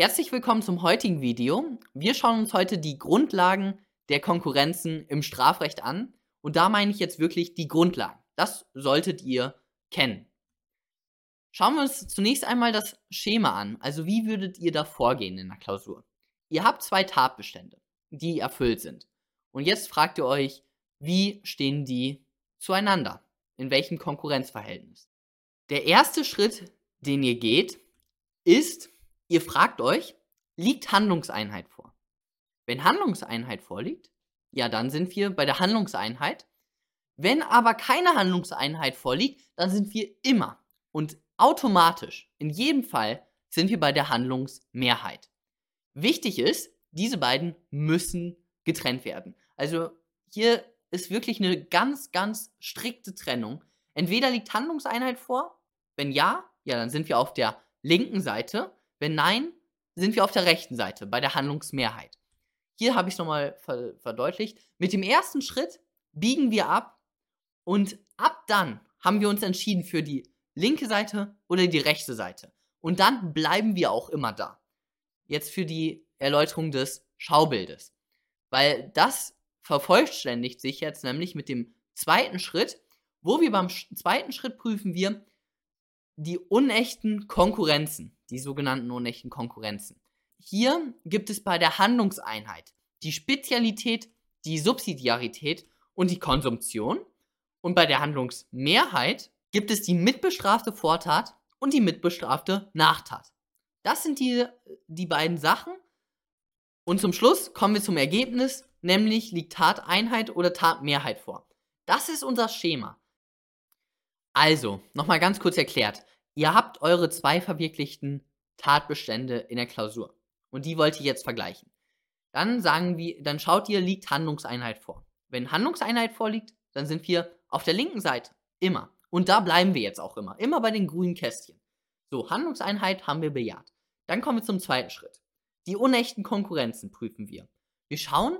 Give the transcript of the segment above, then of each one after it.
Herzlich willkommen zum heutigen Video. Wir schauen uns heute die Grundlagen der Konkurrenzen im Strafrecht an. Und da meine ich jetzt wirklich die Grundlagen. Das solltet ihr kennen. Schauen wir uns zunächst einmal das Schema an. Also wie würdet ihr da vorgehen in der Klausur? Ihr habt zwei Tatbestände, die erfüllt sind. Und jetzt fragt ihr euch, wie stehen die zueinander? In welchem Konkurrenzverhältnis? Der erste Schritt, den ihr geht, ist... Ihr fragt euch, liegt Handlungseinheit vor? Wenn Handlungseinheit vorliegt, ja, dann sind wir bei der Handlungseinheit. Wenn aber keine Handlungseinheit vorliegt, dann sind wir immer und automatisch, in jedem Fall, sind wir bei der Handlungsmehrheit. Wichtig ist, diese beiden müssen getrennt werden. Also hier ist wirklich eine ganz, ganz strikte Trennung. Entweder liegt Handlungseinheit vor, wenn ja, ja, dann sind wir auf der linken Seite. Wenn nein, sind wir auf der rechten Seite, bei der Handlungsmehrheit. Hier habe ich es nochmal verdeutlicht. Mit dem ersten Schritt biegen wir ab und ab dann haben wir uns entschieden für die linke Seite oder die rechte Seite. Und dann bleiben wir auch immer da. Jetzt für die Erläuterung des Schaubildes. Weil das vervollständigt sich jetzt nämlich mit dem zweiten Schritt, wo wir beim zweiten Schritt prüfen wir die unechten Konkurrenzen. Die sogenannten unechten Konkurrenzen. Hier gibt es bei der Handlungseinheit die Spezialität, die Subsidiarität und die Konsumption. Und bei der Handlungsmehrheit gibt es die mitbestrafte Vortat und die mitbestrafte Nachtat. Das sind die beiden Sachen. Und zum Schluss kommen wir zum Ergebnis, nämlich liegt Tateinheit oder Tatmehrheit vor. Das ist unser Schema. Also, nochmal ganz kurz erklärt. Ihr habt eure zwei verwirklichten Tatbestände in der Klausur. Und die wollt ihr jetzt vergleichen. Dann schaut ihr, liegt Handlungseinheit vor. Wenn Handlungseinheit vorliegt, dann sind wir auf der linken Seite. Immer. Und da bleiben wir jetzt auch immer. Immer bei den grünen Kästchen. So, Handlungseinheit haben wir bejaht. Dann kommen wir zum zweiten Schritt. Die unechten Konkurrenzen prüfen wir. Wir schauen,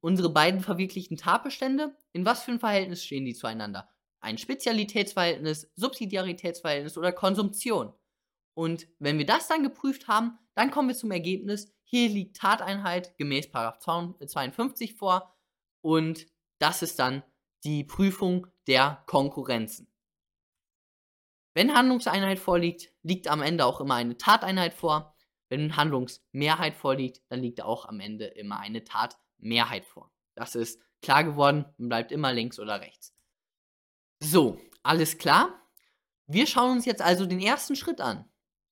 unsere beiden verwirklichten Tatbestände, in was für ein Verhältnis stehen die zueinander? Ein Spezialitätsverhältnis, Subsidiaritätsverhältnis oder Konsumption. Und wenn wir das dann geprüft haben, dann kommen wir zum Ergebnis, hier liegt Tateinheit gemäß § 52 vor und das ist dann die Prüfung der Konkurrenzen. Wenn Handlungseinheit vorliegt, liegt am Ende auch immer eine Tateinheit vor. Wenn Handlungsmehrheit vorliegt, dann liegt auch am Ende immer eine Tatmehrheit vor. Das ist klar geworden, man bleibt immer links oder rechts. So, alles klar. Wir schauen uns jetzt also den ersten Schritt an.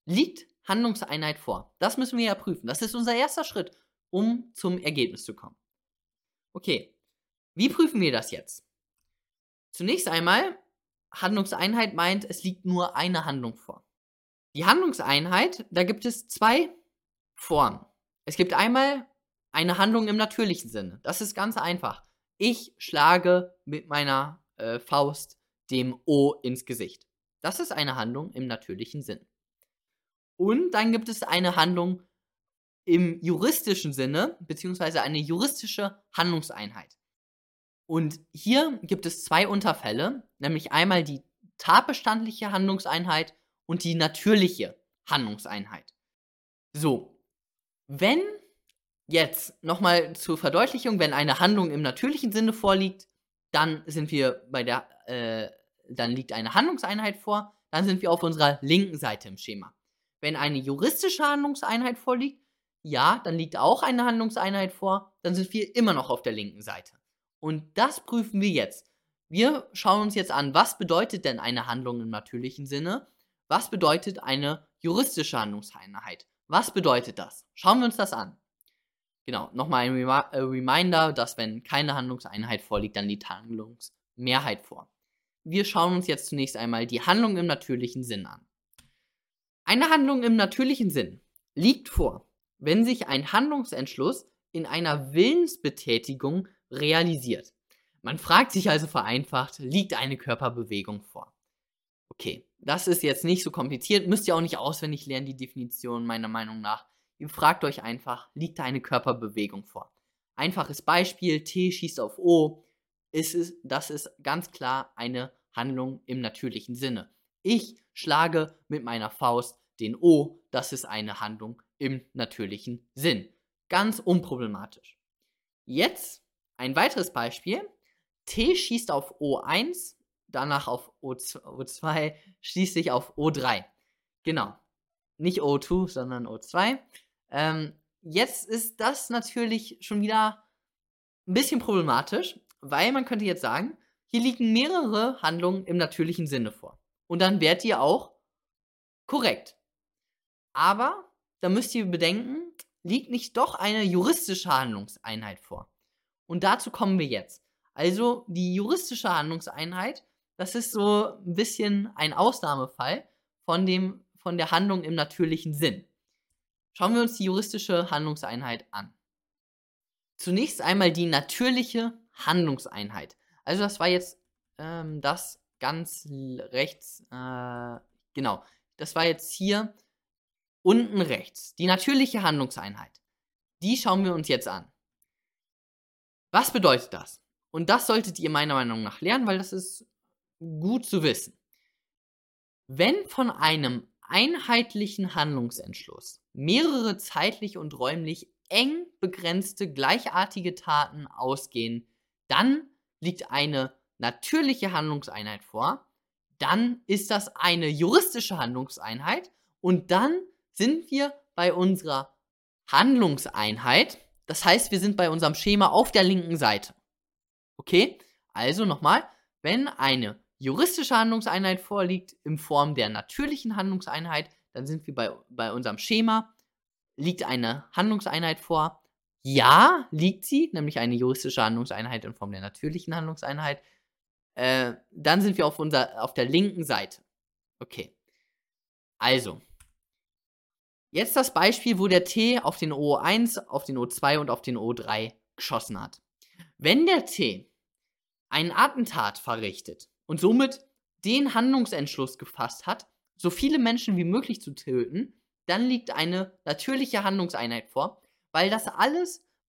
Liegt Handlungseinheit vor? Das müssen wir ja prüfen. Das ist unser erster Schritt, um zum Ergebnis zu kommen. Okay, wie prüfen wir das jetzt? Zunächst einmal, Handlungseinheit meint, es liegt nur eine Handlung vor. Die Handlungseinheit, da gibt es zwei Formen. Es gibt einmal eine Handlung im natürlichen Sinne. Das ist ganz einfach. Ich schlage mit meiner Faust dem O ins Gesicht. Das ist eine Handlung im natürlichen Sinn. Und dann gibt es eine Handlung im juristischen Sinne, beziehungsweise eine juristische Handlungseinheit. Und hier gibt es zwei Unterfälle, nämlich einmal die tatbestandliche Handlungseinheit und die natürliche Handlungseinheit. So, wenn jetzt nochmal zur Verdeutlichung, wenn eine Handlung im natürlichen Sinne vorliegt, dann sind wir bei der, dann liegt eine Handlungseinheit vor, dann sind wir auf unserer linken Seite im Schema. Wenn eine juristische Handlungseinheit vorliegt, ja, dann liegt auch eine Handlungseinheit vor, dann sind wir immer noch auf der linken Seite. Und das prüfen wir jetzt. Wir schauen uns jetzt an, was bedeutet denn eine Handlung im natürlichen Sinne? Was bedeutet eine juristische Handlungseinheit? Was bedeutet das? Schauen wir uns das an. Genau, nochmal ein Reminder, dass wenn keine Handlungseinheit vorliegt, dann liegt Handlungsmehrheit vor. Wir schauen uns jetzt zunächst einmal die Handlung im natürlichen Sinn an. Eine Handlung im natürlichen Sinn liegt vor, wenn sich ein Handlungsentschluss in einer Willensbetätigung realisiert. Man fragt sich also vereinfacht, liegt eine Körperbewegung vor? Okay, das ist jetzt nicht so kompliziert, müsst ihr auch nicht auswendig lernen, die Definition meiner Meinung nach. Ihr fragt euch einfach, liegt da eine Körperbewegung vor? Einfaches Beispiel, T schießt auf O. Das ist ganz klar eine Handlung im natürlichen Sinne. Ich schlage mit meiner Faust den O. Das ist eine Handlung im natürlichen Sinn. Ganz unproblematisch. Jetzt ein weiteres Beispiel. T schießt auf O1, danach auf O2, schließlich auf O3. Genau. Nicht O2, sondern O2. Jetzt ist das natürlich schon wieder ein bisschen problematisch, weil man könnte jetzt sagen, hier liegen mehrere Handlungen im natürlichen Sinne vor. Und dann wärt ihr auch korrekt. Aber da müsst ihr bedenken, liegt nicht doch eine juristische Handlungseinheit vor. Und dazu kommen wir jetzt. Also die juristische Handlungseinheit, das ist so ein bisschen ein Ausnahmefall von der Handlung im natürlichen Sinn. Schauen wir uns die juristische Handlungseinheit an. Zunächst einmal die natürliche Handlungseinheit. Also das war jetzt das ganz rechts, genau, das war jetzt hier unten rechts, die natürliche Handlungseinheit. Die schauen wir uns jetzt an. Was bedeutet das? Und das solltet ihr meiner Meinung nach lernen, weil das ist gut zu wissen. Wenn von einem einheitlichen Handlungsentschluss mehrere zeitlich und räumlich eng begrenzte gleichartige Taten ausgehen, dann liegt eine natürliche Handlungseinheit vor, dann ist das eine juristische Handlungseinheit und dann sind wir bei unserer Handlungseinheit, das heißt, wir sind bei unserem Schema auf der linken Seite. Okay, also nochmal, wenn eine juristische Handlungseinheit vorliegt in Form der natürlichen Handlungseinheit, dann sind wir bei unserem Schema. Liegt eine Handlungseinheit vor? Ja, liegt sie, nämlich eine juristische Handlungseinheit in Form der natürlichen Handlungseinheit. Dann sind wir auf der linken Seite. Okay, also, jetzt das Beispiel, wo der T auf den O1, auf den O2 und auf den O3 geschossen hat. Wenn der T ein Attentat verrichtet und somit den Handlungsentschluss gefasst hat, so viele Menschen wie möglich zu töten, dann liegt eine natürliche Handlungseinheit vor, weil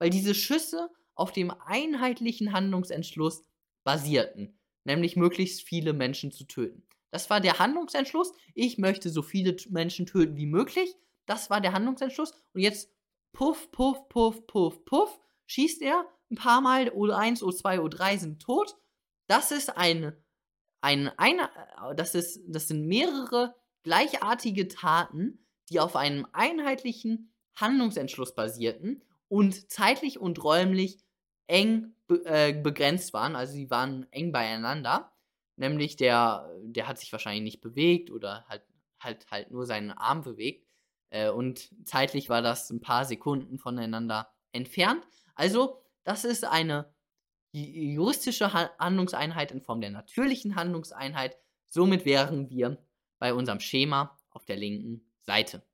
diese Schüsse auf dem einheitlichen Handlungsentschluss basierten, nämlich möglichst viele Menschen zu töten. Das war der Handlungsentschluss, ich möchte so viele Menschen töten wie möglich, das war der Handlungsentschluss und jetzt puff, puff, puff, puff, puff, schießt er ein paar Mal, O1, O2, O3 sind tot. Das ist das sind mehrere gleichartige Taten, die auf einem einheitlichen Handlungsentschluss basierten und zeitlich und räumlich eng begrenzt waren. Also sie waren eng beieinander. Nämlich der hat sich wahrscheinlich nicht bewegt oder halt nur seinen Arm bewegt. Und zeitlich war das ein paar Sekunden voneinander entfernt. Also das ist eine juristische Handlungseinheit in Form der natürlichen Handlungseinheit. Somit wären wir bei unserem Schema auf der linken Seite.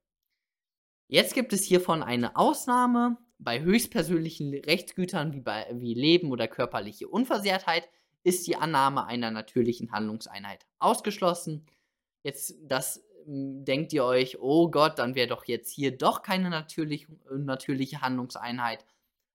Jetzt gibt es hiervon eine Ausnahme bei höchstpersönlichen Rechtsgütern wie Leben oder körperliche Unversehrtheit ist die Annahme einer natürlichen Handlungseinheit ausgeschlossen. Jetzt denkt ihr euch, oh Gott, dann wäre doch jetzt hier doch keine natürliche Handlungseinheit.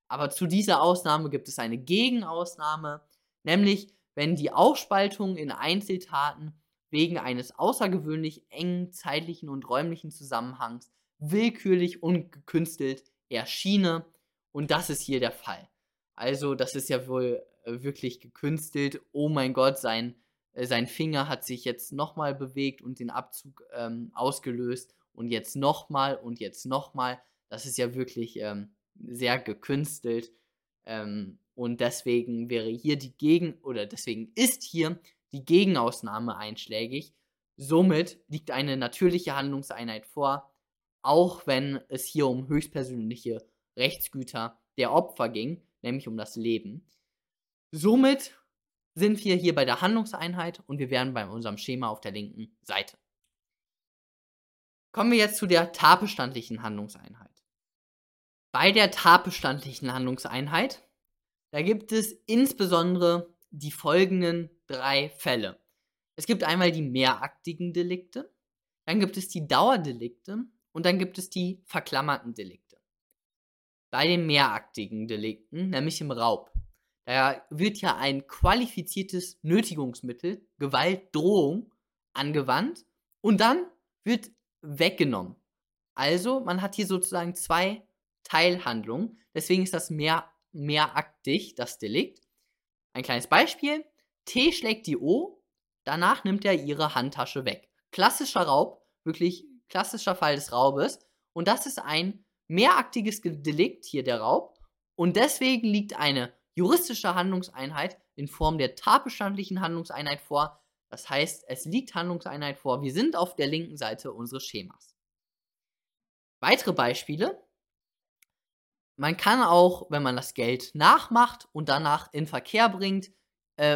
Aber zu dieser Ausnahme gibt es eine Gegenausnahme, nämlich wenn die Aufspaltung in Einzeltaten wegen eines außergewöhnlich engen zeitlichen und räumlichen Zusammenhangs willkürlich und gekünstelt erschiene. Und das ist hier der Fall. Also das ist ja wohl wirklich gekünstelt. Oh mein Gott, sein Finger hat sich jetzt nochmal bewegt und den Abzug ausgelöst. Und jetzt nochmal und jetzt nochmal. Das ist ja wirklich sehr gekünstelt und deswegen wäre hier deswegen ist hier die Gegenausnahme einschlägig. Somit liegt eine natürliche Handlungseinheit vor, auch wenn es hier um höchstpersönliche Rechtsgüter der Opfer ging, nämlich um das Leben. Somit sind wir hier bei der Handlungseinheit und wir wären bei unserem Schema auf der linken Seite. Kommen wir jetzt zu der tatbestandlichen Handlungseinheit. Bei der tatbestandlichen Handlungseinheit, da gibt es insbesondere die folgenden drei Fälle. Es gibt einmal die mehraktigen Delikte, dann gibt es die Dauerdelikte und dann gibt es die verklammerten Delikte. Bei den mehraktigen Delikten, nämlich im Raub, da wird ja ein qualifiziertes Nötigungsmittel, Gewalt, Drohung angewandt und dann wird weggenommen. Also, man hat hier sozusagen zwei Teilhandlungen. Deswegen ist das mehraktig, das Delikt. Ein kleines Beispiel. T schlägt die O, danach nimmt er ihre Handtasche weg. Klassischer Raub, wirklich klassischer Fall des Raubes. Und das ist ein mehraktiges Delikt, hier der Raub. Und deswegen liegt eine juristische Handlungseinheit in Form der tatbestandlichen Handlungseinheit vor. Das heißt, es liegt Handlungseinheit vor. Wir sind auf der linken Seite unseres Schemas. Weitere Beispiele. Man kann auch, wenn man das Geld nachmacht und danach in Verkehr bringt,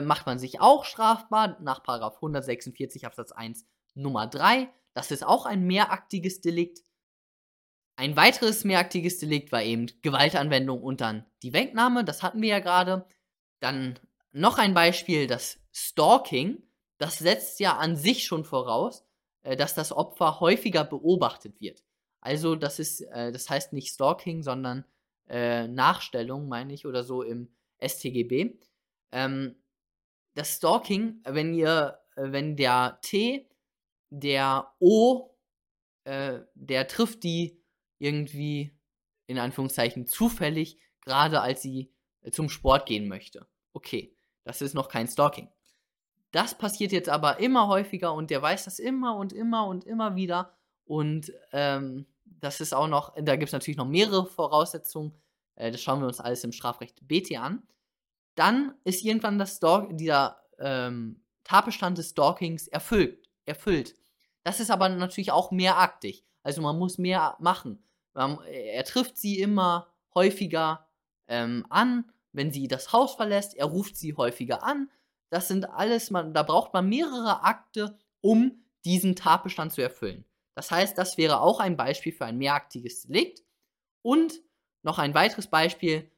macht man sich auch strafbar nach § 146 Absatz 1 Nummer 3. Das ist auch ein mehraktiges Delikt. Ein weiteres mehraktiges Delikt war eben Gewaltanwendung und dann die Wegnahme. Das hatten wir ja gerade. Dann noch ein Beispiel, das Stalking. Das setzt ja an sich schon voraus, dass das Opfer häufiger beobachtet wird. Also das ist, das heißt nicht Stalking, sondern Nachstellung, meine ich, oder so im StGB. Das Stalking, wenn der T, der O, der trifft die irgendwie, in Anführungszeichen, zufällig, gerade als sie zum Sport gehen möchte. Okay, das ist noch kein Stalking. Das passiert jetzt aber immer häufiger und der weiß das immer und immer und immer wieder. Und das ist auch noch, da gibt es natürlich noch mehrere Voraussetzungen. Das schauen wir uns alles im Strafrecht BT an. Dann ist irgendwann dieser Tatbestand des Stalkings erfüllt. Das ist aber natürlich auch mehraktig. Also man muss mehr machen. Er trifft sie immer häufiger an, wenn sie das Haus verlässt. Er ruft sie häufiger an. Das sind alles, da braucht man mehrere Akte, um diesen Tatbestand zu erfüllen. Das heißt, das wäre auch ein Beispiel für ein mehraktiges Delikt. Und noch ein weiteres Beispiel,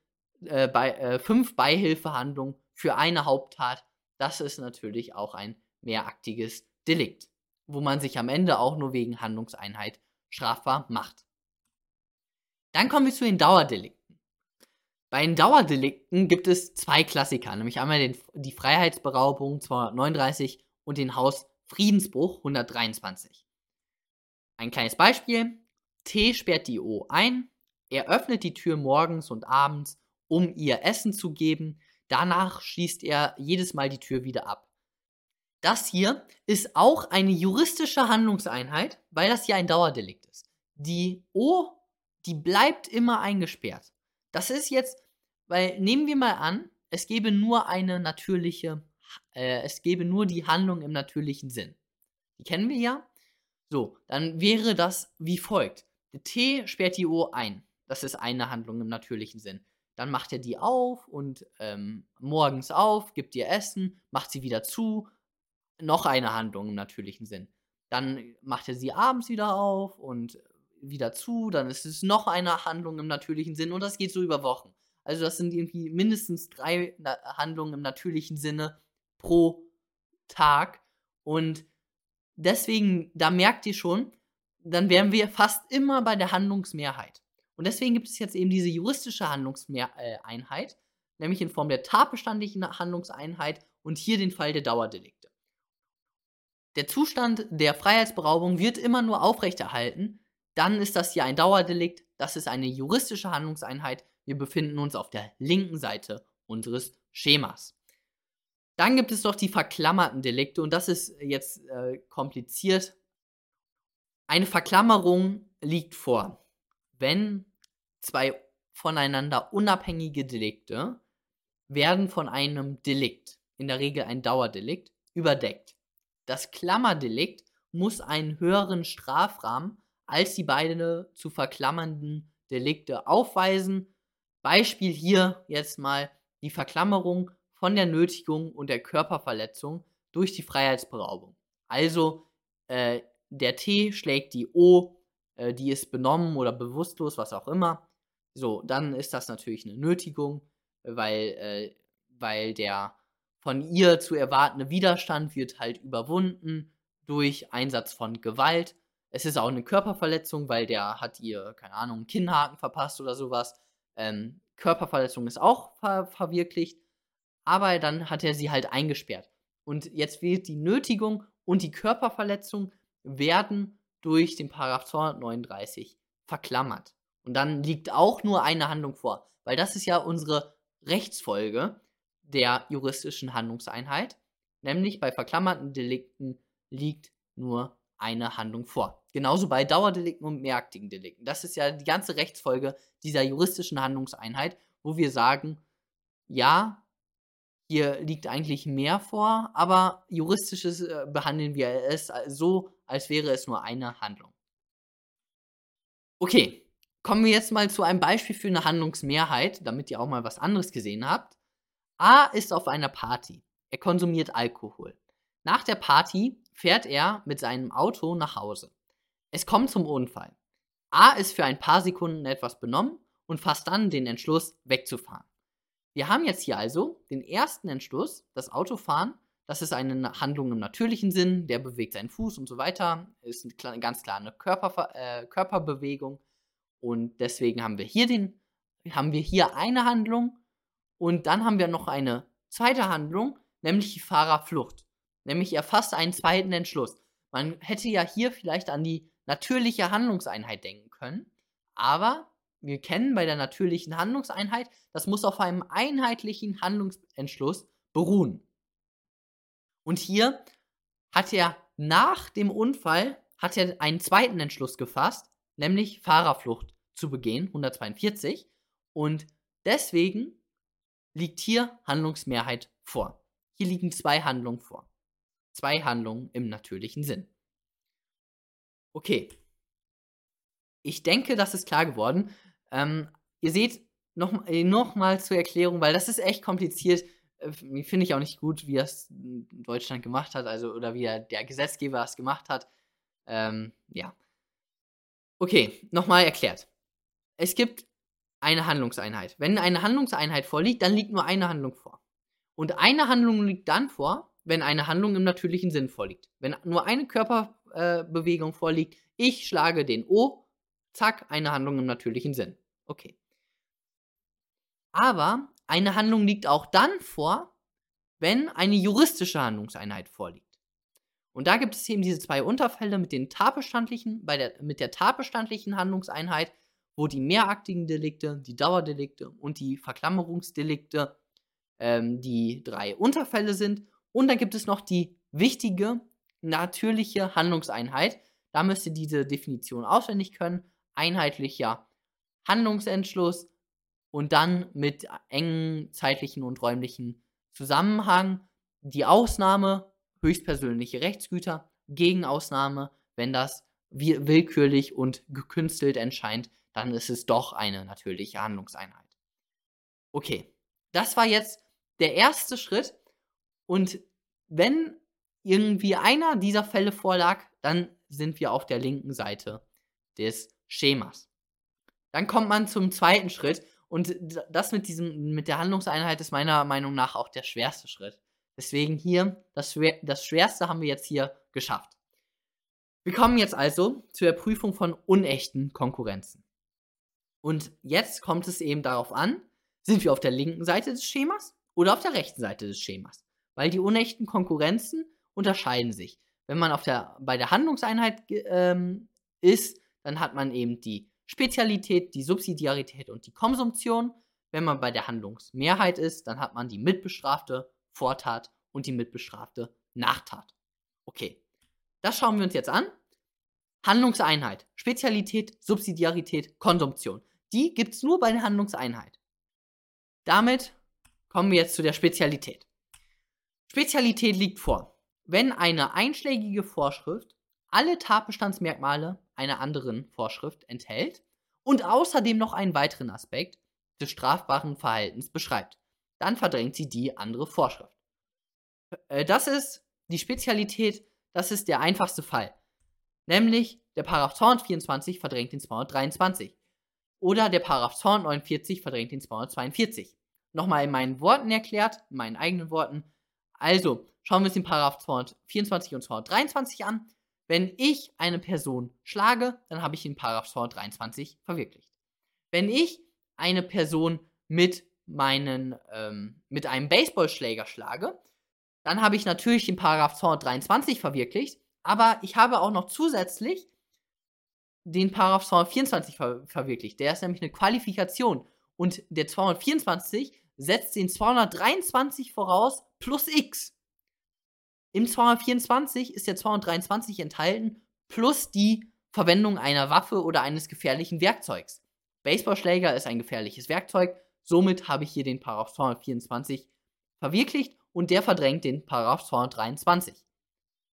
5 Beihilfehandlungen für eine Haupttat. Das ist natürlich auch ein mehraktiges Delikt, wo man sich am Ende auch nur wegen Handlungseinheit strafbar macht. Dann kommen wir zu den Dauerdelikten. Bei den Dauerdelikten gibt es zwei Klassiker, nämlich einmal die Freiheitsberaubung 239 und den Hausfriedensbruch 123. Ein kleines Beispiel. T sperrt die O ein. Er öffnet die Tür morgens und abends, um ihr Essen zu geben. Danach schließt er jedes Mal die Tür wieder ab. Das hier ist auch eine juristische Handlungseinheit, weil das hier ein Dauerdelikt ist. Die O, die bleibt immer eingesperrt. Das ist jetzt, weil nehmen wir mal an, es gäbe nur nur die Handlung im natürlichen Sinn. Die kennen wir ja. So, dann wäre das wie folgt. Der T sperrt die O ein. Das ist eine Handlung im natürlichen Sinn. Dann macht er die auf und morgens auf, gibt ihr Essen, macht sie wieder zu. Noch eine Handlung im natürlichen Sinn. Dann macht er sie abends wieder auf und wieder zu. Dann ist es noch eine Handlung im natürlichen Sinn und das geht so über Wochen. Also das sind irgendwie mindestens 3 Handlungen im natürlichen Sinne pro Tag und deswegen, da merkt ihr schon, dann wären wir fast immer bei der Handlungsmehrheit. Und deswegen gibt es jetzt eben diese juristische Handlungseinheit, nämlich in Form der tatbestandlichen Handlungseinheit und hier den Fall der Dauerdelikte. Der Zustand der Freiheitsberaubung wird immer nur aufrechterhalten, dann ist das hier ein Dauerdelikt, das ist eine juristische Handlungseinheit, wir befinden uns auf der linken Seite unseres Schemas. Dann gibt es doch die verklammerten Delikte und das ist jetzt kompliziert. Eine Verklammerung liegt vor, wenn zwei voneinander unabhängige Delikte werden von einem Delikt, in der Regel ein Dauerdelikt, überdeckt. Das Klammerdelikt muss einen höheren Strafrahmen als die beiden zu verklammernden Delikte aufweisen. Beispiel hier jetzt mal die Verklammerung von der Nötigung und der Körperverletzung durch die Freiheitsberaubung. Also der T schlägt die O, die ist benommen oder bewusstlos, was auch immer. So, dann ist das natürlich eine Nötigung, weil der von ihr zu erwartende Widerstand wird halt überwunden durch Einsatz von Gewalt. Es ist auch eine Körperverletzung, weil der hat ihr, keine Ahnung, einen Kinnhaken verpasst oder sowas. Körperverletzung ist auch verwirklicht. Aber dann hat er sie halt eingesperrt. Und jetzt wird die Nötigung und die Körperverletzung werden durch den § 239 verklammert. Und dann liegt auch nur eine Handlung vor, weil das ist ja unsere Rechtsfolge der juristischen Handlungseinheit, nämlich bei verklammerten Delikten liegt nur eine Handlung vor. Genauso bei Dauerdelikten und mehrartigen Delikten. Das ist ja die ganze Rechtsfolge dieser juristischen Handlungseinheit, wo wir sagen, ja, hier liegt eigentlich mehr vor, aber juristisches behandeln wir es so, als wäre es nur eine Handlung. Okay, kommen wir jetzt mal zu einem Beispiel für eine Handlungsmehrheit, damit ihr auch mal was anderes gesehen habt. A ist auf einer Party. Er konsumiert Alkohol. Nach der Party fährt er mit seinem Auto nach Hause. Es kommt zum Unfall. A ist für ein paar Sekunden etwas benommen und fasst dann den Entschluss, wegzufahren. Wir haben jetzt hier also den ersten Entschluss, das Autofahren, das ist eine Handlung im natürlichen Sinn, der bewegt seinen Fuß und so weiter, ist eine ganz klare Körperbewegung und deswegen haben wir hier eine Handlung und dann haben wir noch eine zweite Handlung, nämlich die Fahrerflucht. Nämlich er fasst einen zweiten Entschluss. Man hätte ja hier vielleicht an die natürliche Handlungseinheit denken können, aber wir kennen bei der natürlichen Handlungseinheit, das muss auf einem einheitlichen Handlungsentschluss beruhen. Und hier hat er nach dem Unfall einen zweiten Entschluss gefasst, nämlich Fahrerflucht zu begehen, 142, und deswegen liegt hier Handlungsmehrheit vor. Hier liegen zwei Handlungen vor. Zwei Handlungen im natürlichen Sinn. Okay. Ich denke, das ist klar geworden. Ihr seht, nochmal zur Erklärung, weil das ist echt kompliziert. Finde ich auch nicht gut, wie das Deutschland gemacht hat, also oder wie der Gesetzgeber es gemacht hat. Ja. Okay, nochmal erklärt. Es gibt eine Handlungseinheit. Wenn eine Handlungseinheit vorliegt, dann liegt nur eine Handlung vor. Und eine Handlung liegt dann vor, wenn eine Handlung im natürlichen Sinn vorliegt. Wenn nur eine Körperbewegung vorliegt, ich schlage den O, zack, eine Handlung im natürlichen Sinn. Okay. Aber eine Handlung liegt auch dann vor, wenn eine juristische Handlungseinheit vorliegt. Und da gibt es eben diese zwei Unterfälle mit der tatbestandlichen Handlungseinheit, wo die mehrartigen Delikte, die Dauerdelikte und die Verklammerungsdelikte die drei Unterfälle sind. Und dann gibt es noch die wichtige, natürliche Handlungseinheit. Da müsst ihr diese Definition auswendig können. Einheitlicher Handlungsentschluss und dann mit engen zeitlichen und räumlichen Zusammenhang. Die Ausnahme, höchstpersönliche Rechtsgüter, Gegenausnahme, wenn das willkürlich und gekünstelt erscheint, dann ist es doch eine natürliche Handlungseinheit. Okay, das war jetzt der erste Schritt und wenn irgendwie einer dieser Fälle vorlag, dann sind wir auf der linken Seite des Schemas. Dann kommt man zum zweiten Schritt und das mit der Handlungseinheit ist meiner Meinung nach auch der schwerste Schritt. Deswegen hier, das Schwerste haben wir jetzt hier geschafft. Wir kommen jetzt also zu der Prüfung von unechten Konkurrenzen. Und jetzt kommt es eben darauf an, sind wir auf der linken Seite des Schemas oder auf der rechten Seite des Schemas? Weil die unechten Konkurrenzen unterscheiden sich. Wenn man bei der Handlungseinheit ist, dann hat man eben die Spezialität, die Subsidiarität und die Konsumption. Wenn man bei der Handlungsmehrheit ist, dann hat man die mitbestrafte Vortat und die mitbestrafte Nachtat. Okay, das schauen wir uns jetzt an. Handlungseinheit, Spezialität, Subsidiarität, Konsumption. Die gibt es nur bei der Handlungseinheit. Damit kommen wir jetzt zu der Spezialität. Spezialität liegt vor, wenn eine einschlägige Vorschrift alle Tatbestandsmerkmale einer anderen Vorschrift enthält und außerdem noch einen weiteren Aspekt des strafbaren Verhaltens beschreibt, dann verdrängt sie die andere Vorschrift. Das ist die Spezialität, das ist der einfachste Fall. Nämlich der § 224 verdrängt den 223 oder der § 249 verdrängt den 242. Nochmal in meinen Worten erklärt, in meinen eigenen Worten. Also, schauen wir uns den § 224 und 223 an. Wenn ich eine Person schlage, dann habe ich den § 223 verwirklicht. Wenn ich eine Person mit einem Baseballschläger schlage, dann habe ich natürlich den § 223 verwirklicht, aber ich habe auch noch zusätzlich den Paragraph 224 verwirklicht. Der ist nämlich eine Qualifikation. Und der 224 setzt den 223 voraus plus X. Im 224 ist der 223 enthalten plus die Verwendung einer Waffe oder eines gefährlichen Werkzeugs. Baseballschläger ist ein gefährliches Werkzeug. Somit habe ich hier den Paragraph 224 verwirklicht und der verdrängt den Paragraph 223.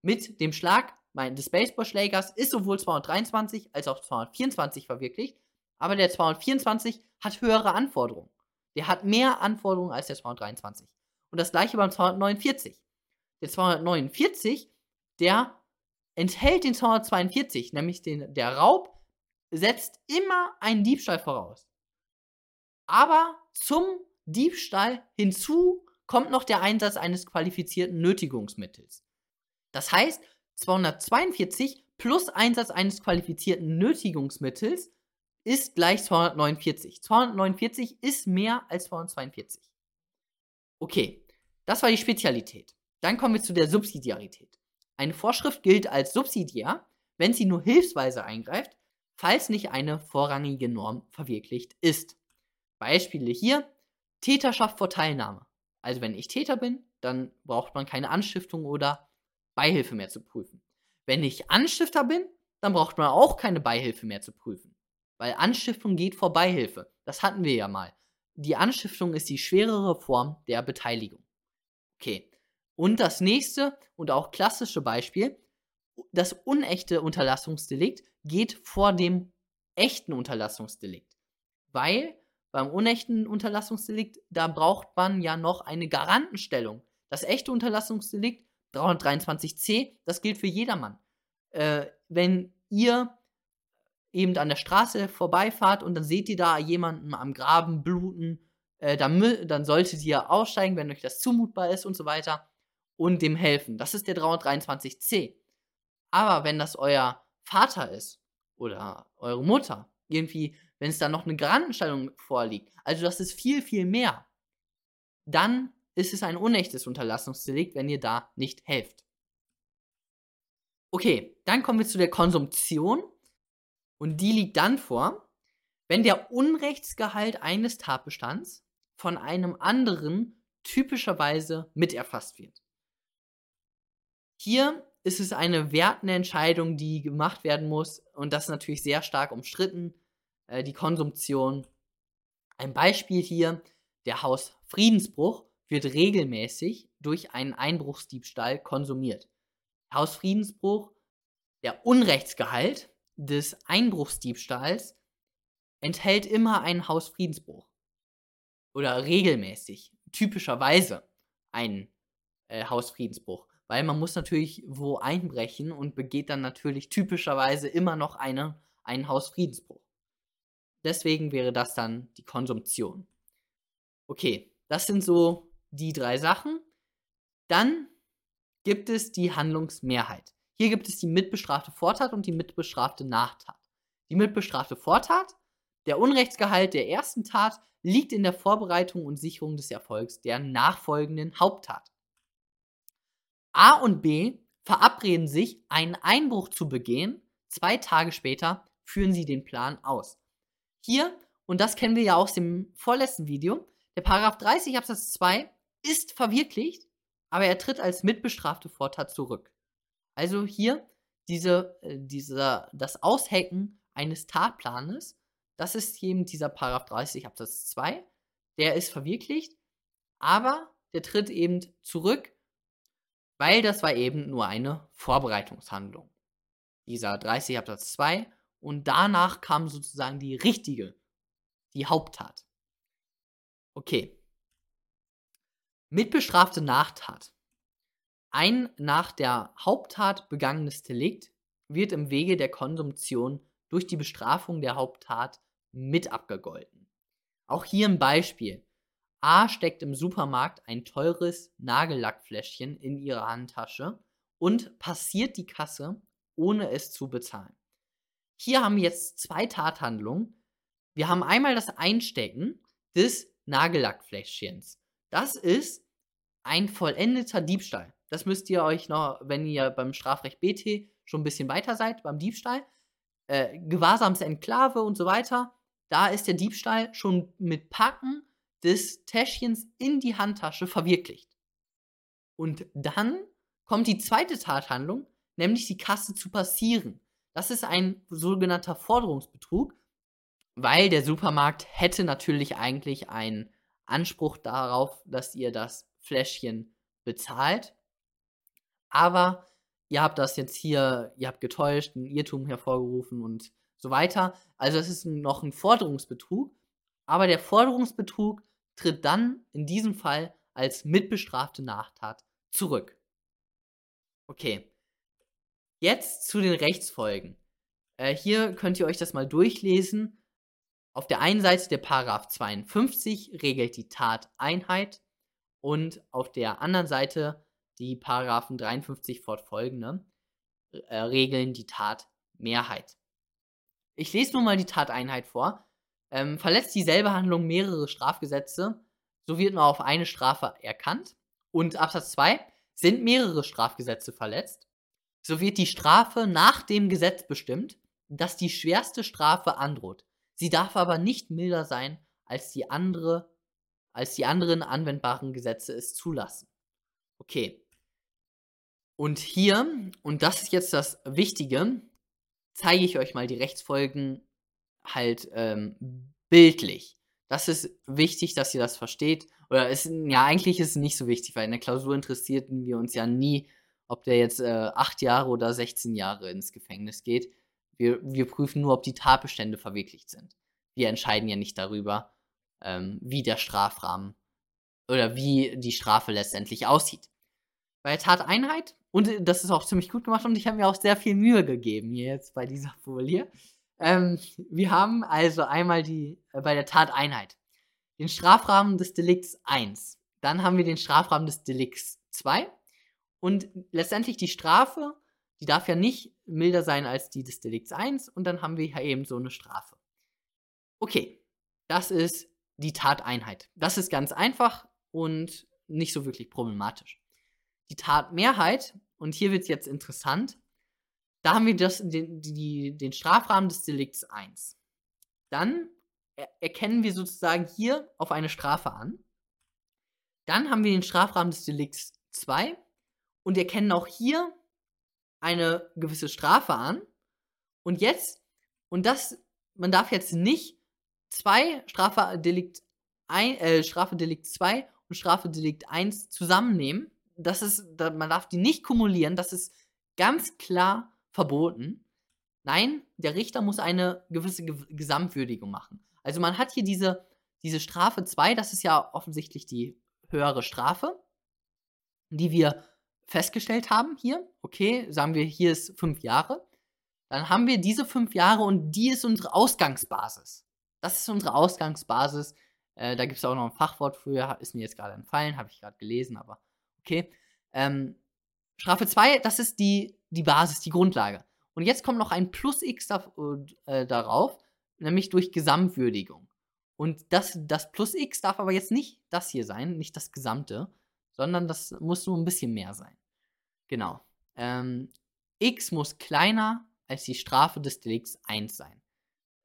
Mit dem Schlag des Baseballschlägers ist sowohl 223 als auch 224 verwirklicht, aber der 224 hat höhere Anforderungen. Der hat mehr Anforderungen als der 223. Und das gleiche beim 249. Der 249, der enthält den 242, nämlich der Raub setzt immer einen Diebstahl voraus. Aber zum Diebstahl hinzu kommt noch der Einsatz eines qualifizierten Nötigungsmittels. Das heißt, 242 plus Einsatz eines qualifizierten Nötigungsmittels ist gleich 249. 249 ist mehr als 242. Okay, das war die Spezialität. Dann kommen wir zu der Subsidiarität. Eine Vorschrift gilt als subsidiär, wenn sie nur hilfsweise eingreift, falls nicht eine vorrangige Norm verwirklicht ist. Beispiele hier: Täterschaft vor Teilnahme. Also wenn ich Täter bin, dann braucht man keine Anstiftung oder Beihilfe mehr zu prüfen. Wenn ich Anstifter bin, dann braucht man auch keine Beihilfe mehr zu prüfen. Weil Anstiftung geht vor Beihilfe. Das hatten wir ja mal. Die Anstiftung ist die schwerere Form der Beteiligung. Okay. Und das nächste und auch klassische Beispiel, das unechte Unterlassungsdelikt geht vor dem echten Unterlassungsdelikt. Weil beim unechten Unterlassungsdelikt, da braucht man ja noch eine Garantenstellung. Das echte Unterlassungsdelikt, 323c, das gilt für jedermann. Wenn ihr eben an der Straße vorbeifahrt und dann seht ihr da jemanden am Graben bluten, dann solltet ihr aussteigen, wenn euch das zumutbar ist und so weiter und dem helfen. Das ist der 323c. Aber wenn das euer Vater ist oder eure Mutter, irgendwie, wenn es da noch eine Garantenstellung vorliegt, also das ist viel, viel mehr, dann ist es ein unechtes Unterlassungsdelikt, wenn ihr da nicht helft. Okay, dann kommen wir zu der Konsumption und die liegt dann vor, wenn der Unrechtsgehalt eines Tatbestands von einem anderen typischerweise miterfasst wird. Hier ist es eine wertende Entscheidung, die gemacht werden muss und das ist natürlich sehr stark umstritten, die Konsumption. Ein Beispiel hier, der Hausfriedensbruch wird regelmäßig durch einen Einbruchsdiebstahl konsumiert. Hausfriedensbruch, der Unrechtsgehalt des Einbruchsdiebstahls enthält immer einen Hausfriedensbruch. Oder regelmäßig, typischerweise einen Hausfriedensbruch. Weil man muss natürlich wo einbrechen und begeht dann natürlich typischerweise immer noch einen Hausfriedensbruch. Deswegen wäre das dann die Konsumption. Okay, das sind so die drei Sachen. Dann gibt es die Handlungsmehrheit. Hier gibt es die mitbestrafte Vortat und die mitbestrafte Nachtat. Die mitbestrafte Vortat, der Unrechtsgehalt der ersten Tat, liegt in der Vorbereitung und Sicherung des Erfolgs der nachfolgenden Haupttat. A und B verabreden sich, einen Einbruch zu begehen. 2 Tage später führen sie den Plan aus. Hier, und das kennen wir ja aus dem vorletzten Video, der Paragraph 30 Absatz 2 ist verwirklicht, aber er tritt als mitbestrafte Vortat zurück. Also hier, das Aushecken eines Tatplanes, das ist eben dieser Paragraph 30 Absatz 2, der ist verwirklicht, aber der tritt eben zurück, weil das war eben nur eine Vorbereitungshandlung. Dieser 30 Absatz 2 und danach kam sozusagen die richtige, die Haupttat. Okay. Mitbestrafte Nachtat. Ein nach der Haupttat begangenes Delikt wird im Wege der Konsumption durch die Bestrafung der Haupttat mit abgegolten. Auch hier ein Beispiel. A steckt im Supermarkt ein teures Nagellackfläschchen in ihre Handtasche und passiert die Kasse, ohne es zu bezahlen. Hier haben wir jetzt 2 Tathandlungen. Wir haben einmal das Einstecken des Nagellackfläschchens. Das ist ein vollendeter Diebstahl. Das müsst ihr euch noch, wenn ihr beim Strafrecht BT schon ein bisschen weiter seid, beim Diebstahl, Gewahrsamsenklave und so weiter, da ist der Diebstahl schon mit Packen des Täschchens in die Handtasche verwirklicht. Und dann kommt die zweite Tathandlung, nämlich die Kasse zu passieren. Das ist ein sogenannter Forderungsbetrug, weil der Supermarkt hätte natürlich eigentlich einen Anspruch darauf, dass ihr das Fläschchen bezahlt. Aber ihr habt das jetzt hier, ihr habt getäuscht, einen Irrtum hervorgerufen und so weiter. Also es ist noch ein Forderungsbetrug, aber der Forderungsbetrug tritt dann in diesem Fall als mitbestrafte Nachtat zurück. Okay, jetzt zu den Rechtsfolgen. Hier könnt ihr euch das mal durchlesen. Auf der einen Seite der Paragraph 52 regelt die Tateinheit und auf der anderen Seite die Paragraphen 53 fortfolgende regeln die Tatmehrheit. Ich lese nun mal die Tateinheit vor. Verletzt dieselbe Handlung mehrere Strafgesetze, so wird nur auf eine Strafe erkannt. Und Absatz 2, sind mehrere Strafgesetze verletzt, so wird die Strafe nach dem Gesetz bestimmt, dass die schwerste Strafe androht. Sie darf aber nicht milder sein, als die anderen anwendbaren Gesetze es zulassen. Okay. Und hier, und das ist jetzt das Wichtige, zeige ich euch mal die Rechtsfolgen halt bildlich. Das ist wichtig, dass ihr das versteht. Oder ist, ja, eigentlich ist es nicht so wichtig, weil in der Klausur interessierten wir uns ja nie, ob der jetzt 8 Jahre oder 16 Jahre ins Gefängnis geht. Wir prüfen nur, ob die Tatbestände verwirklicht sind. Wir entscheiden ja nicht darüber, wie der Strafrahmen oder wie die Strafe letztendlich aussieht. Bei der Tateinheit, und das ist auch ziemlich gut gemacht und ich habe mir auch sehr viel Mühe gegeben hier jetzt bei dieser Folie. Wir haben also einmal bei der Tateinheit den Strafrahmen des Delikts 1. Dann haben wir den Strafrahmen des Delikts 2. Und letztendlich die Strafe, die darf ja nicht milder sein als die des Delikts 1. Und dann haben wir ja eben so eine Strafe. Okay, das ist die Tateinheit. Das ist ganz einfach und nicht so wirklich problematisch. Die Tatmehrheit, und hier wird es jetzt interessant, da haben wir den Strafrahmen des Delikts 1. Dann erkennen wir sozusagen hier auf eine Strafe an. Dann haben wir den Strafrahmen des Delikts 2 und erkennen auch hier eine gewisse Strafe an. Und jetzt, man darf jetzt nicht zwei Strafedelikt 2 und Strafedelikt 1 zusammennehmen. Man darf die nicht kumulieren, das ist ganz klar verboten. Nein, der Richter muss eine gewisse Gesamtwürdigung machen. Also man hat hier diese Strafe 2, das ist ja offensichtlich die höhere Strafe, die wir festgestellt haben hier. Okay, sagen wir, hier ist 5 Jahre. Dann haben wir diese 5 Jahre und die ist unsere Ausgangsbasis. Das ist unsere Ausgangsbasis. Da gibt es auch noch ein Fachwort für, ist mir jetzt gerade entfallen, habe ich gerade gelesen, aber okay. Strafe 2, das ist die Basis, die Grundlage. Und jetzt kommt noch ein Plus-X darauf, nämlich durch Gesamtwürdigung. Und das Plus-X darf aber jetzt nicht das hier sein, nicht das Gesamte, sondern das muss nur ein bisschen mehr sein. Genau. X muss kleiner als die Strafe des Delikts 1 sein.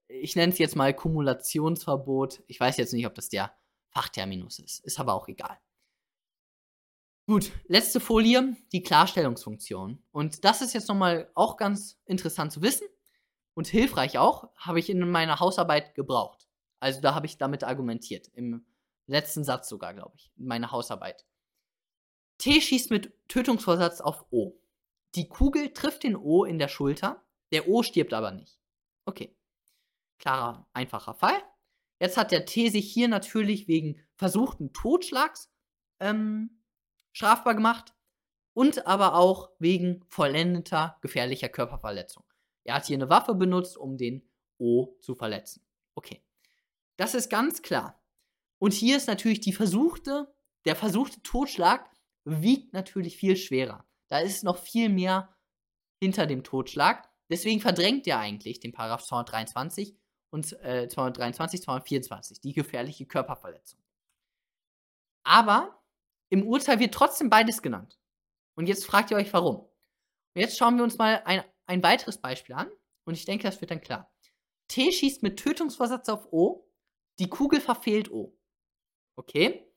Ich nenne es jetzt mal Kumulationsverbot. Ich weiß jetzt nicht, ob das der Fachterminus ist. Ist aber auch egal. Gut, letzte Folie, die Klarstellungsfunktion. Und das ist jetzt nochmal auch ganz interessant zu wissen und hilfreich auch, habe ich in meiner Hausarbeit gebraucht. Also da habe ich damit argumentiert, im letzten Satz sogar, glaube ich, in meiner Hausarbeit. T schießt mit Tötungsvorsatz auf O. Die Kugel trifft den O in der Schulter, der O stirbt aber nicht. Okay, klarer, einfacher Fall. Jetzt hat der T sich hier natürlich wegen versuchten Totschlags strafbar gemacht und aber auch wegen vollendeter gefährlicher Körperverletzung. Er hat hier eine Waffe benutzt, um den O zu verletzen. Okay, das ist ganz klar. Und hier ist natürlich der versuchte Totschlag wiegt natürlich viel schwerer. Da ist noch viel mehr hinter dem Totschlag. Deswegen verdrängt er eigentlich den Paragraph 223 und 224, die gefährliche Körperverletzung. Aber im Urteil wird trotzdem beides genannt. Und jetzt fragt ihr euch, warum. Und jetzt schauen wir uns mal ein weiteres Beispiel an. Und ich denke, das wird dann klar. T schießt mit Tötungsversatz auf O. Die Kugel verfehlt O. Okay.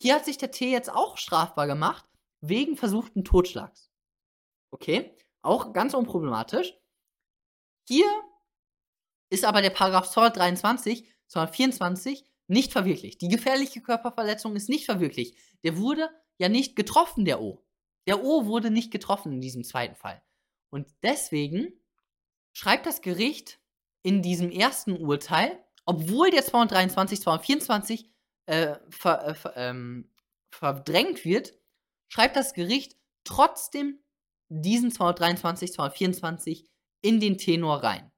Hier hat sich der T jetzt auch strafbar gemacht, wegen versuchten Totschlags. Okay. Auch ganz unproblematisch. Hier ist aber der Paragraph 223, 224 nicht verwirklicht. Die gefährliche Körperverletzung ist nicht verwirklicht. Der wurde ja nicht getroffen, der O. Der O wurde nicht getroffen in diesem zweiten Fall. Und deswegen schreibt das Gericht in diesem ersten Urteil, obwohl der 223, 224 verdrängt wird, schreibt das Gericht trotzdem diesen 223, 224 in den Tenor rein.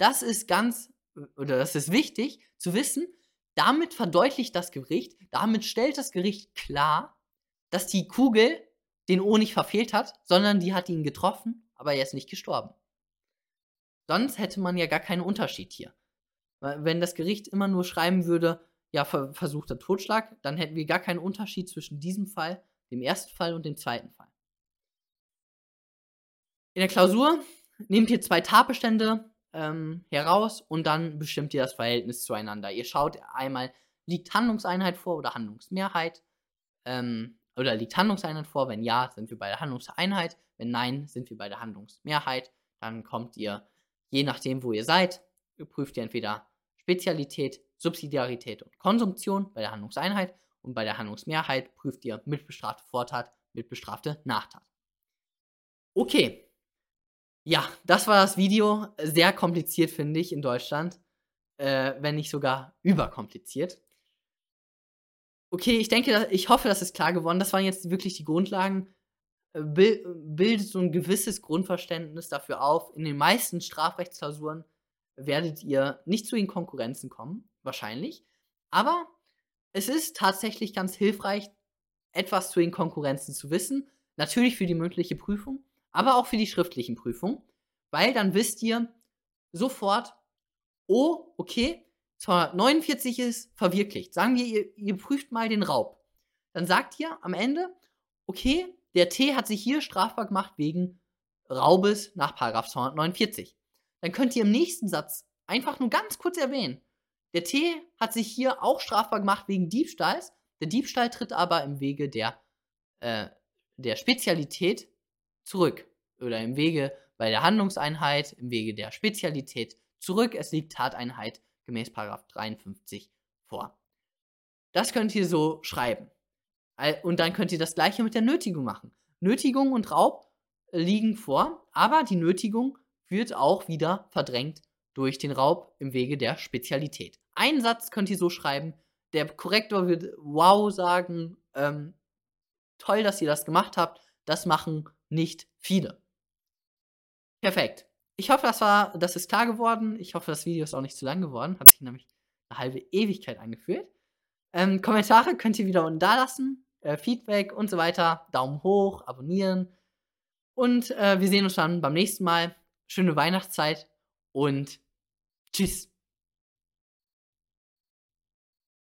Das ist ganz, oder das ist wichtig zu wissen, damit verdeutlicht das Gericht, damit stellt das Gericht klar, dass die Kugel den O nicht verfehlt hat, sondern die hat ihn getroffen, aber er ist nicht gestorben. Sonst hätte man ja gar keinen Unterschied hier. Wenn das Gericht immer nur schreiben würde, ja, versuchter Totschlag, dann hätten wir gar keinen Unterschied zwischen diesem Fall, dem ersten Fall und dem zweiten Fall. In der Klausur nehmt ihr zwei Tatbestände heraus und dann bestimmt ihr das Verhältnis zueinander. Ihr schaut einmal, liegt Handlungseinheit vor oder Handlungsmehrheit? Oder liegt Handlungseinheit vor? Wenn ja, sind wir bei der Handlungseinheit. Wenn nein, sind wir bei der Handlungsmehrheit. Dann kommt ihr, je nachdem, wo ihr seid, prüft ihr entweder Spezialität, Subsidiarität und Konsumption bei der Handlungseinheit und bei der Handlungsmehrheit prüft ihr mitbestrafte Vortat, mitbestrafte Nachtat. Okay. Ja, das war das Video. Sehr kompliziert, finde ich, in Deutschland. Wenn nicht sogar überkompliziert. Okay, ich hoffe, das ist klar geworden. Das waren jetzt wirklich die Grundlagen. Bildet so ein gewisses Grundverständnis dafür auf. In den meisten Strafrechtsklausuren werdet ihr nicht zu den Konkurrenzen kommen, wahrscheinlich. Aber es ist tatsächlich ganz hilfreich, etwas zu den Konkurrenzen zu wissen. Natürlich für die mündliche Prüfung, aber auch für die schriftlichen Prüfungen, weil dann wisst ihr sofort, oh, okay, 249 ist verwirklicht. Sagen wir, ihr prüft mal den Raub. Dann sagt ihr am Ende, okay, der T hat sich hier strafbar gemacht wegen Raubes nach § 249. Dann könnt ihr im nächsten Satz einfach nur ganz kurz erwähnen, der T hat sich hier auch strafbar gemacht wegen Diebstahls. Der Diebstahl tritt aber im Wege der Spezialität zurück. Oder im Wege bei der Handlungseinheit, im Wege der Spezialität zurück. Es liegt Tateinheit gemäß § 53 vor. Das könnt ihr so schreiben. Und dann könnt ihr das gleiche mit der Nötigung machen. Nötigung und Raub liegen vor, aber die Nötigung wird auch wieder verdrängt durch den Raub im Wege der Spezialität. Einen Satz könnt ihr so schreiben, der Korrektor wird wow sagen, toll, dass ihr das gemacht habt, das machen nicht viele. Perfekt. Ich hoffe, das ist klar geworden. Ich hoffe, das Video ist auch nicht zu lang geworden. Hat sich nämlich eine halbe Ewigkeit angefühlt. Kommentare könnt ihr wieder unten da lassen. Feedback und so weiter. Daumen hoch, abonnieren. Und wir sehen uns dann beim nächsten Mal. Schöne Weihnachtszeit und tschüss.